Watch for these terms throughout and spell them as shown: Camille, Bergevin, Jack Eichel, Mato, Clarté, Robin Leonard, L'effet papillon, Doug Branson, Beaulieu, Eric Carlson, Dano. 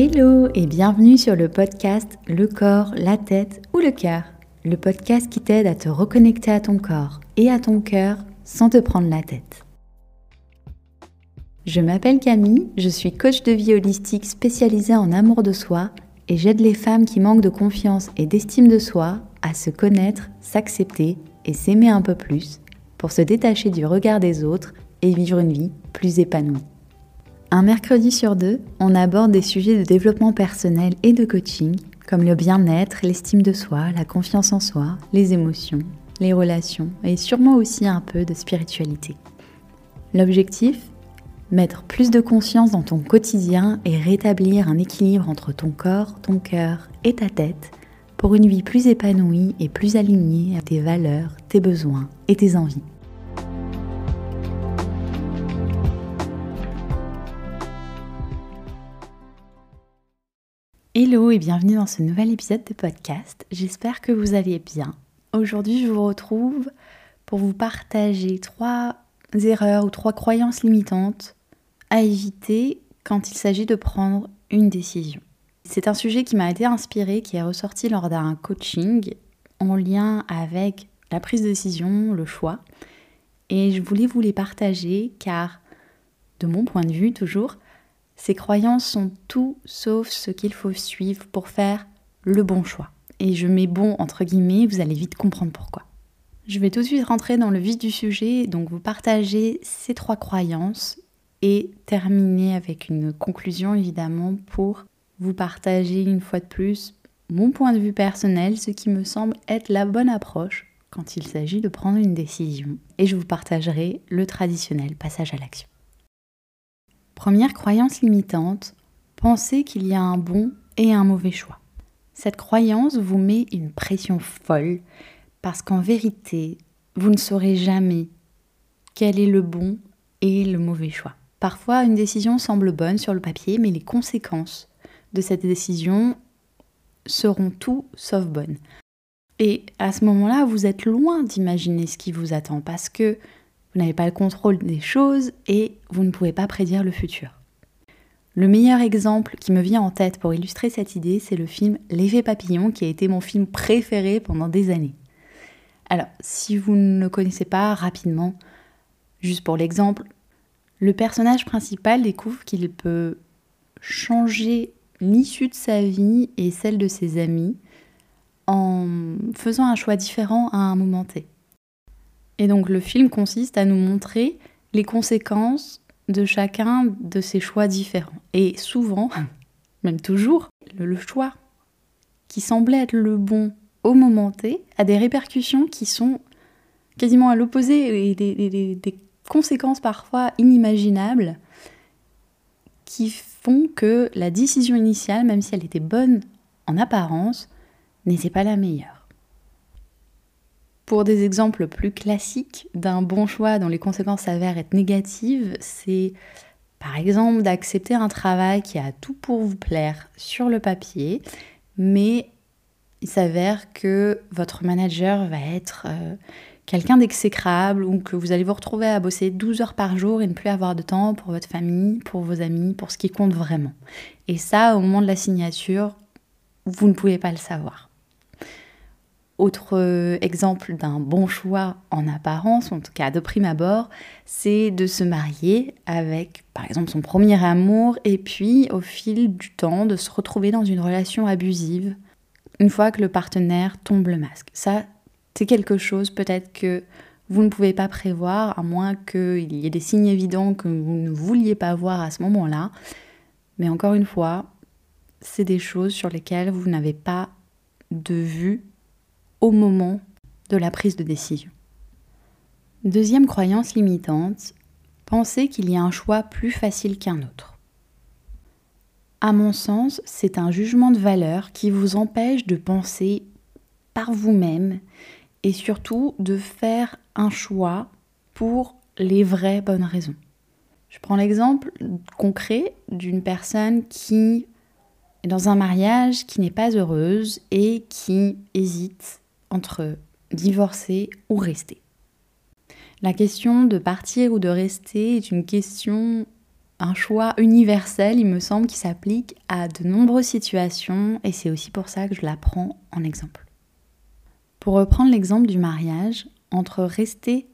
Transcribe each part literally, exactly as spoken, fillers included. Hello et bienvenue sur le podcast Le corps, la tête ou le cœur. Le podcast qui t'aide à te reconnecter à ton corps et à ton cœur sans te prendre la tête. Je m'appelle Camille, je suis coach de vie holistique spécialisée en amour de soi et j'aide les femmes qui manquent de confiance et d'estime de soi à se connaître, s'accepter et s'aimer un peu plus pour se détacher du regard des autres et vivre une vie plus épanouie. Un mercredi sur deux, on aborde des sujets de développement personnel et de coaching, comme le bien-être, l'estime de soi, la confiance en soi, les émotions, les relations et sûrement aussi un peu de spiritualité. L'objectif ? Mettre plus de conscience dans ton quotidien et rétablir un équilibre entre ton corps, ton cœur et ta tête pour une vie plus épanouie et plus alignée à tes valeurs, tes besoins et tes envies. Hello et bienvenue dans ce nouvel épisode de podcast, j'espère que vous allez bien. Aujourd'hui je vous retrouve pour vous partager trois erreurs ou trois croyances limitantes à éviter quand il s'agit de prendre une décision. C'est un sujet qui m'a été inspiré, qui est ressorti lors d'un coaching en lien avec la prise de décision, le choix, et je voulais vous les partager car, de mon point de vue toujours, ces croyances sont tout sauf ce qu'il faut suivre pour faire le bon choix. Et je mets « bon » entre guillemets, vous allez vite comprendre pourquoi. Je vais tout de suite rentrer dans le vif du sujet, donc vous partagez ces trois croyances et terminer avec une conclusion évidemment pour vous partager une fois de plus mon point de vue personnel, ce qui me semble être la bonne approche quand il s'agit de prendre une décision. Et je vous partagerai le traditionnel passage à l'action. Première croyance limitante, penser qu'il y a un bon et un mauvais choix. Cette croyance vous met une pression folle parce qu'en vérité, vous ne saurez jamais quel est le bon et le mauvais choix. Parfois, une décision semble bonne sur le papier, mais les conséquences de cette décision seront tout sauf bonnes. Et à ce moment-là, vous êtes loin d'imaginer ce qui vous attend parce que vous n'avez pas le contrôle des choses et vous ne pouvez pas prédire le futur. Le meilleur exemple qui me vient en tête pour illustrer cette idée, c'est le film L'effet papillon, qui a été mon film préféré pendant des années. Alors, si vous ne le connaissez pas, rapidement, juste pour l'exemple, le personnage principal découvre qu'il peut changer l'issue de sa vie et celle de ses amis en faisant un choix différent à un moment T. Et donc le film consiste à nous montrer les conséquences de chacun de ces choix différents. Et souvent, même toujours, le choix qui semblait être le bon au moment T a des répercussions qui sont quasiment à l'opposé et des, des, des conséquences parfois inimaginables qui font que la décision initiale, même si elle était bonne en apparence, n'était pas la meilleure. Pour des exemples plus classiques d'un bon choix dont les conséquences s'avèrent être négatives, c'est par exemple d'accepter un travail qui a tout pour vous plaire sur le papier, mais il s'avère que votre manager va être euh, quelqu'un d'exécrable ou que vous allez vous retrouver à bosser douze heures par jour et ne plus avoir de temps pour votre famille, pour vos amis, pour ce qui compte vraiment. Et ça, au moment de la signature, vous ne pouvez pas le savoir. Autre exemple d'un bon choix en apparence, en tout cas de prime abord, c'est de se marier avec, par exemple, son premier amour et puis, au fil du temps, de se retrouver dans une relation abusive une fois que le partenaire tombe le masque. Ça, c'est quelque chose peut-être que vous ne pouvez pas prévoir, à moins qu'il y ait des signes évidents que vous ne vouliez pas voir à ce moment-là. Mais encore une fois, c'est des choses sur lesquelles vous n'avez pas de vue au moment de la prise de décision. Deuxième croyance limitante, penser qu'il y a un choix plus facile qu'un autre. À mon sens, c'est un jugement de valeur qui vous empêche de penser par vous-même et surtout de faire un choix pour les vraies bonnes raisons. Je prends l'exemple concret d'une personne qui est dans un mariage, qui n'est pas heureuse et qui hésite entre divorcer ou rester. La question de partir ou de rester est une question un choix universel, il me semble, qui s'applique à de nombreuses situations et c'est aussi pour ça que je la prends en exemple. Pour reprendre l'exemple du mariage, entre rester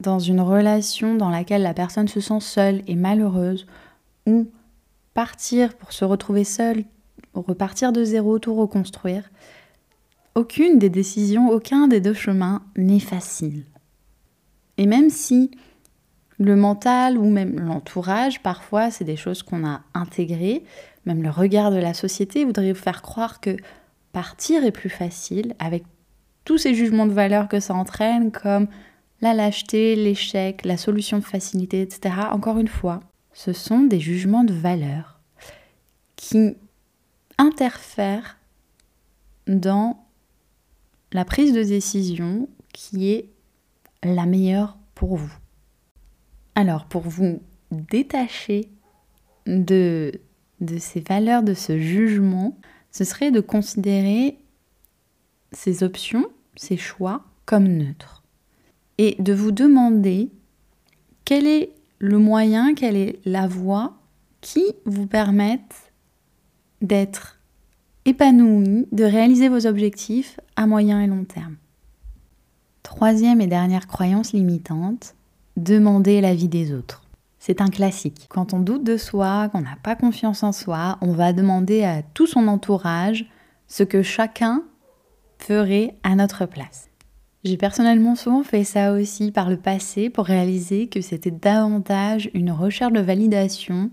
dans une relation dans laquelle la personne se sent seule et malheureuse ou partir pour se retrouver seule, repartir de zéro, tout reconstruire, aucune des décisions, aucun des deux chemins n'est facile. Et même si le mental ou même l'entourage, parfois, c'est des choses qu'on a intégrées, même le regard de la société voudrait vous faire croire que partir est plus facile, avec tous ces jugements de valeur que ça entraîne, comme la lâcheté, l'échec, la solution de facilité, et cetera. Encore une fois, ce sont des jugements de valeur qui interfèrent dans la prise de décision qui est la meilleure pour vous. Alors, pour vous détacher de, de ces valeurs, de ce jugement, ce serait de considérer ces options, ces choix, comme neutres. Et de vous demander quel est le moyen, quelle est la voie qui vous permette d'être épanoui, de réaliser vos objectifs à moyen et long terme. Troisième et dernière croyance limitante, demander l'avis des autres. C'est un classique. Quand on doute de soi, qu'on n'a pas confiance en soi, on va demander à tout son entourage ce que chacun ferait à notre place. J'ai personnellement souvent fait ça aussi par le passé pour réaliser que c'était davantage une recherche de validation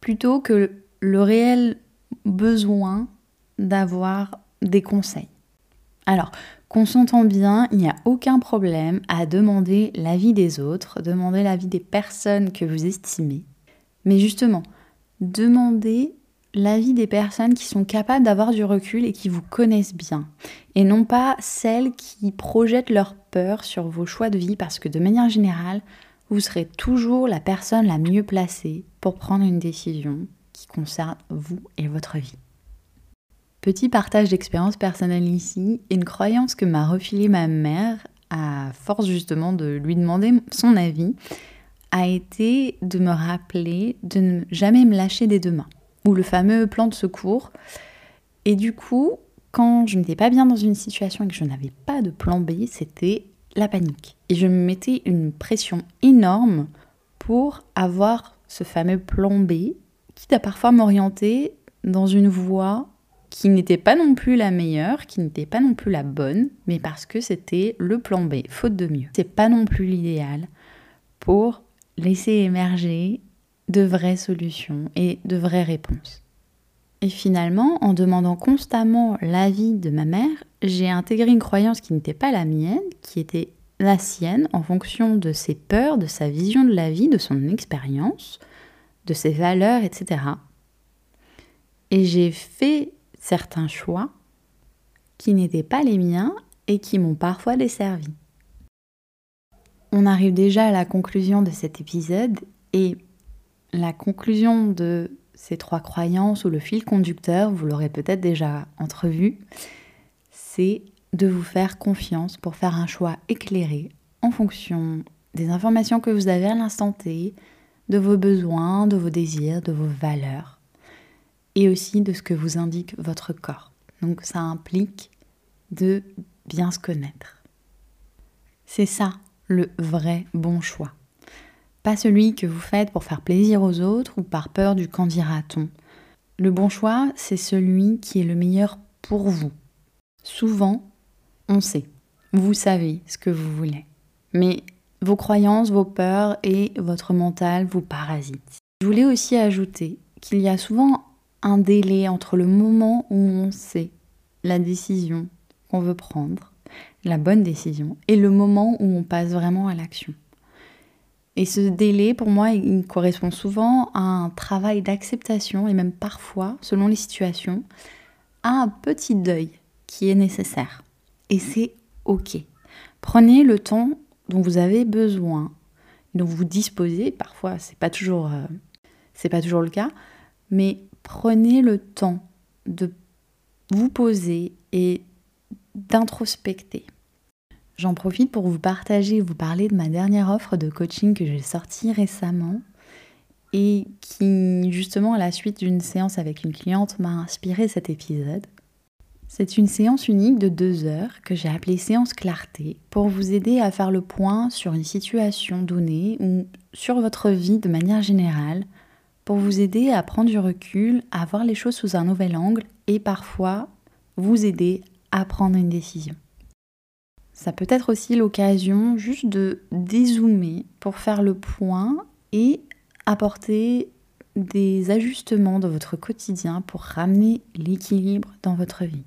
plutôt que le réel besoin d'avoir des conseils. Alors, qu'on s'entend bien, il n'y a aucun problème à demander l'avis des autres, demander l'avis des personnes que vous estimez. Mais justement, demandez l'avis des personnes qui sont capables d'avoir du recul et qui vous connaissent bien. Et non pas celles qui projettent leur peur sur vos choix de vie, parce que de manière générale, vous serez toujours la personne la mieux placée pour prendre une décision qui concerne vous et votre vie. Petit partage d'expérience personnelle ici, une croyance que m'a refilée ma mère, à force justement de lui demander son avis, a été de me rappeler de ne jamais me lâcher des deux mains, ou le fameux plan de secours. Et du coup, quand je n'étais pas bien dans une situation et que je n'avais pas de plan B, c'était la panique. Et je me mettais une pression énorme pour avoir ce fameux plan B, quitte à parfois m'orienter dans une voie qui n'était pas non plus la meilleure, qui n'était pas non plus la bonne, mais parce que c'était le plan B, faute de mieux. C'est pas non plus l'idéal pour laisser émerger de vraies solutions et de vraies réponses. Et finalement, en demandant constamment l'avis de ma mère, j'ai intégré une croyance qui n'était pas la mienne, qui était la sienne en fonction de ses peurs, de sa vision de la vie, de son expérience, de ses valeurs, et cetera. Et j'ai fait certains choix qui n'étaient pas les miens et qui m'ont parfois desservi. On arrive déjà à la conclusion de cet épisode et la conclusion de ces trois croyances ou le fil conducteur, vous l'aurez peut-être déjà entrevu, c'est de vous faire confiance pour faire un choix éclairé en fonction des informations que vous avez à l'instant T, de vos besoins, de vos désirs, de vos valeurs et aussi de ce que vous indique votre corps. Donc ça implique de bien se connaître. C'est ça le vrai bon choix. Pas celui que vous faites pour faire plaisir aux autres ou par peur du qu'en dira-t-on. Le bon choix, c'est celui qui est le meilleur pour vous. Souvent, on sait, vous savez ce que vous voulez. Mais vos croyances, vos peurs et votre mental vous parasitent. Je voulais aussi ajouter qu'il y a souvent un délai entre le moment où on sait la décision qu'on veut prendre, la bonne décision, et le moment où on passe vraiment à l'action. Et ce délai, pour moi, il correspond souvent à un travail d'acceptation et même parfois, selon les situations, à un petit deuil qui est nécessaire. Et c'est OK. Prenez le temps dont vous avez besoin, dont vous disposez, parfois c'est pas toujours, euh, c'est pas toujours le cas, mais prenez le temps de vous poser et d'introspecter. J'en profite pour vous partager et vous parler de ma dernière offre de coaching que j'ai sortie récemment et qui, justement, à la suite d'une séance avec une cliente, m'a inspiré cet épisode. C'est une séance unique de deux heures que j'ai appelée séance Clarté pour vous aider à faire le point sur une situation donnée ou sur votre vie de manière générale, pour vous aider à prendre du recul, à voir les choses sous un nouvel angle et parfois vous aider à prendre une décision. Ça peut être aussi l'occasion juste de dézoomer pour faire le point et apporter des ajustements dans votre quotidien pour ramener l'équilibre dans votre vie.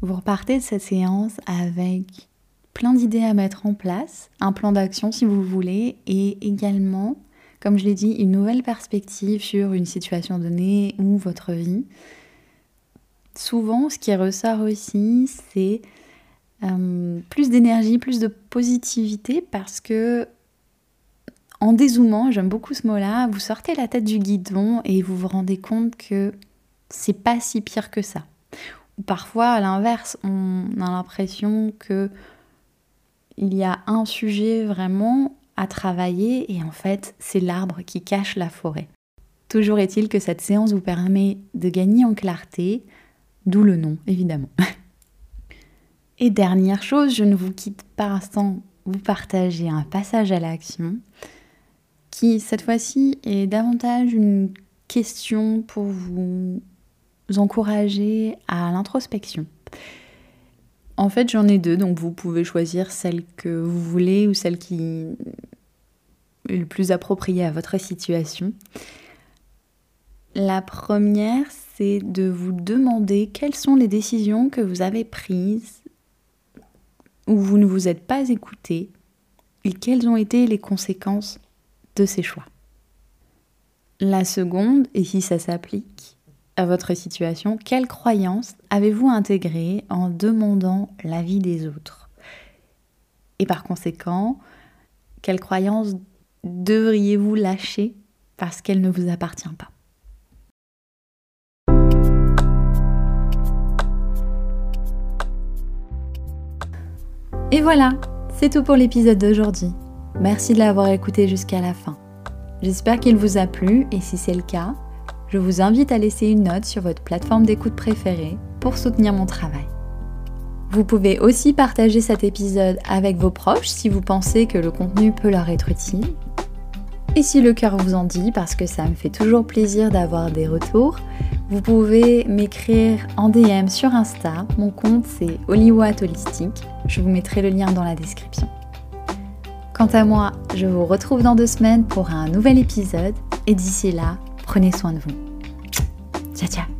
Vous repartez de cette séance avec plein d'idées à mettre en place, un plan d'action si vous voulez, et également, comme je l'ai dit, une nouvelle perspective sur une situation donnée ou votre vie. Souvent, ce qui ressort aussi, c'est euh, plus d'énergie, plus de positivité, parce que en dézoomant, j'aime beaucoup ce mot-là, vous sortez la tête du guidon et vous vous rendez compte que c'est pas si pire que ça. Ou parfois, à l'inverse, on a l'impression que il y a un sujet vraiment à travailler et en fait, c'est l'arbre qui cache la forêt. Toujours est-il que cette séance vous permet de gagner en clarté, d'où le nom, évidemment. Et dernière chose, je ne vous quitte pas sans vous partager un passage à l'action qui, cette fois-ci, est davantage une question pour vous encourager à l'introspection. En fait, j'en ai deux, donc vous pouvez choisir celle que vous voulez ou celle qui est le plus appropriée à votre situation. La première, c'est de vous demander quelles sont les décisions que vous avez prises où vous ne vous êtes pas écouté et quelles ont été les conséquences de ces choix. La seconde, et si ça s'applique à votre situation, quelle croyance avez-vous intégrée en demandant l'avis des autres? Et par conséquent, quelle croyance devriez-vous lâcher parce qu'elle ne vous appartient pas? Et voilà, c'est tout pour l'épisode d'aujourd'hui. Merci de l'avoir écouté jusqu'à la fin. J'espère qu'il vous a plu et si c'est le cas, je vous invite à laisser une note sur votre plateforme d'écoute préférée pour soutenir mon travail. Vous pouvez aussi partager cet épisode avec vos proches si vous pensez que le contenu peut leur être utile. Et si le cœur vous en dit, parce que ça me fait toujours plaisir d'avoir des retours, vous pouvez m'écrire en D M sur Insta. Mon compte, c'est holywhatholistic. Je vous mettrai le lien dans la description. Quant à moi, je vous retrouve dans deux semaines pour un nouvel épisode. Et d'ici là, prenez soin de vous. Ciao, ciao.